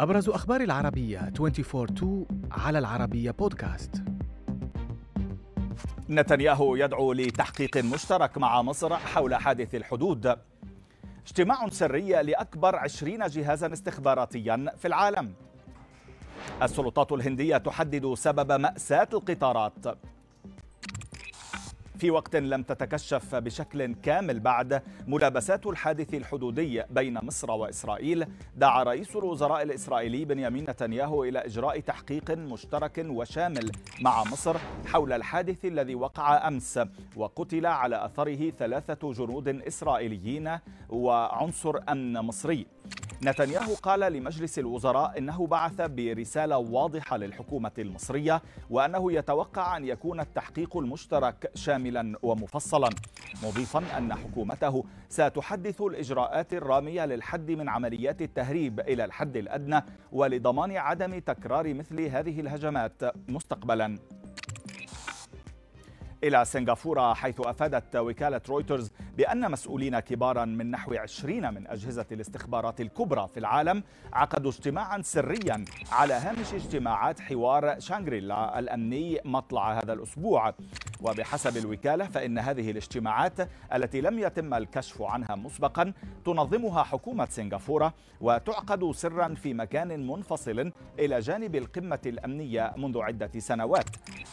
أبرز أخبار العربية 24/2 على العربية بودكاست. نتنياهو يدعو لتحقيق مشترك مع مصر حول حادث الحدود. اجتماع سري لأكبر 20 جهازاً استخباراتياً في العالم. السلطات الهندية تحدد سبب مأساة القطارات. في وقت لم تتكشف بشكل كامل بعد ملابسات الحادث الحدودي بين مصر وإسرائيل، دعا رئيس الوزراء الإسرائيلي بنيامين نتنياهو إلى إجراء تحقيق مشترك وشامل مع مصر حول الحادث الذي وقع أمس وقتل على أثره 3 جنود إسرائيليين وعنصر أمن مصري. نتنياهو قال لمجلس الوزراء إنه بعث برسالة واضحة للحكومة المصرية وأنه يتوقع أن يكون التحقيق المشترك شاملا ومفصلا، مضيفا أن حكومته ستحدث الإجراءات الرامية للحد من عمليات التهريب إلى الحد الأدنى ولضمان عدم تكرار مثل هذه الهجمات مستقبلا. إلى سنغافورة، حيث أفادت وكالة رويترز بأن مسؤولين كبارا من نحو 20 من أجهزة الاستخبارات الكبرى في العالم عقدوا اجتماعا سريا على هامش اجتماعات حوار شانغريلا الأمني مطلع هذا الأسبوع. وبحسب الوكالة فإن هذه الاجتماعات التي لم يتم الكشف عنها مسبقا تنظمها حكومة سنغافورة وتعقد سرا في مكان منفصل إلى جانب القمة الأمنية منذ عدة سنوات.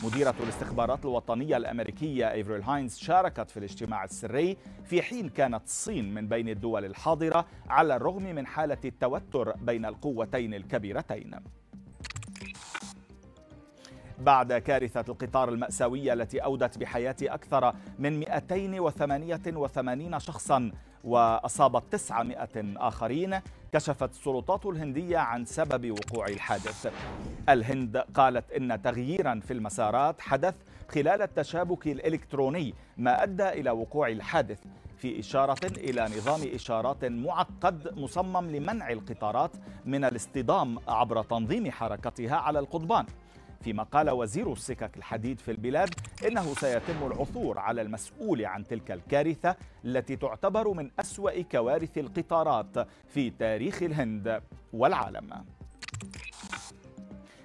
مديرة الاستخبارات الوطنية الأمريكية إيفريل هاينز شاركت في الاجتماع السري، في حين كانت الصين من بين الدول الحاضرة على الرغم من حالة التوتر بين القوتين الكبيرتين. بعد كارثة القطار المأساوية التي أودت بحياة أكثر من 288 شخصاً وأصابت 900 آخرين، كشفت السلطات الهندية عن سبب وقوع الحادث. الهند قالت إن تغييراً في المسارات حدث خلال التشابك الإلكتروني ما أدى إلى وقوع الحادث، في إشارة إلى نظام إشارات معقد مصمم لمنع القطارات من الاصطدام عبر تنظيم حركتها على القضبان. فيما قال وزير السكك الحديد في البلاد إنه سيتم العثور على المسؤول عن تلك الكارثة التي تعتبر من أسوأ كوارث القطارات في تاريخ الهند والعالم.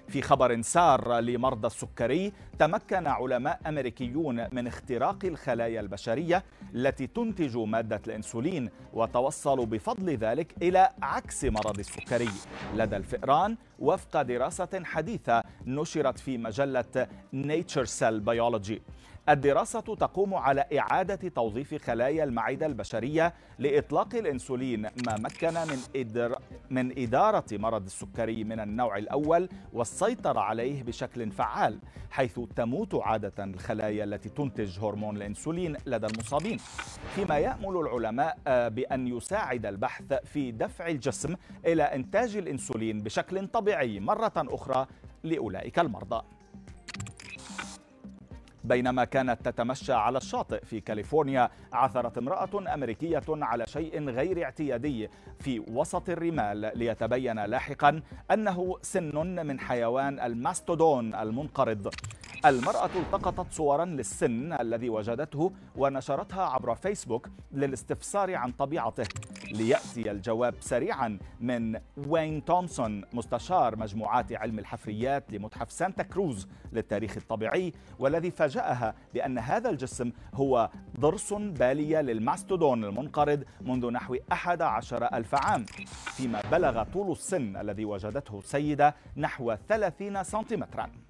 في خبر سار لمرضى السكري، تمكن علماء أمريكيون من اختراق الخلايا البشرية التي تنتج مادة الأنسولين، وتوصلوا بفضل ذلك إلى عكس مرض السكري لدى الفئران وفق دراسة حديثة نشرت في مجلة نيتشر سيل بيولوجي. الدراسة تقوم على إعادة توظيف خلايا المعدة البشرية لإطلاق الأنسولين، ما مكن من إدارة مرض السكري من النوع الأول والسيطرة عليه بشكل فعال، حيث تموت عادة الخلايا التي تنتج هرمون الأنسولين لدى المصابين. فيما يأمل العلماء بأن يساعد البحث في دفع الجسم إلى إنتاج الأنسولين بشكل طبيعي مرة أخرى لأولئك المرضى. بينما كانت تتمشى على الشاطئ في كاليفورنيا، عثرت امرأة أمريكية على شيء غير اعتيادي في وسط الرمال، ليتبين لاحقا أنه سن من حيوان الماستودون المنقرض. المرأة التقطت صورا للسن الذي وجدته ونشرتها عبر فيسبوك للاستفسار عن طبيعته، ليأتي الجواب سريعا من وين تومسون، مستشار مجموعات علم الحفريات لمتحف سانتا كروز للتاريخ الطبيعي، والذي فاجأها بأن هذا الجسم هو ضرس بالية للماستودون المنقرض منذ نحو 11,000 عام، فيما بلغ طول السن الذي وجدته السيدة نحو 30 سنتيمترا.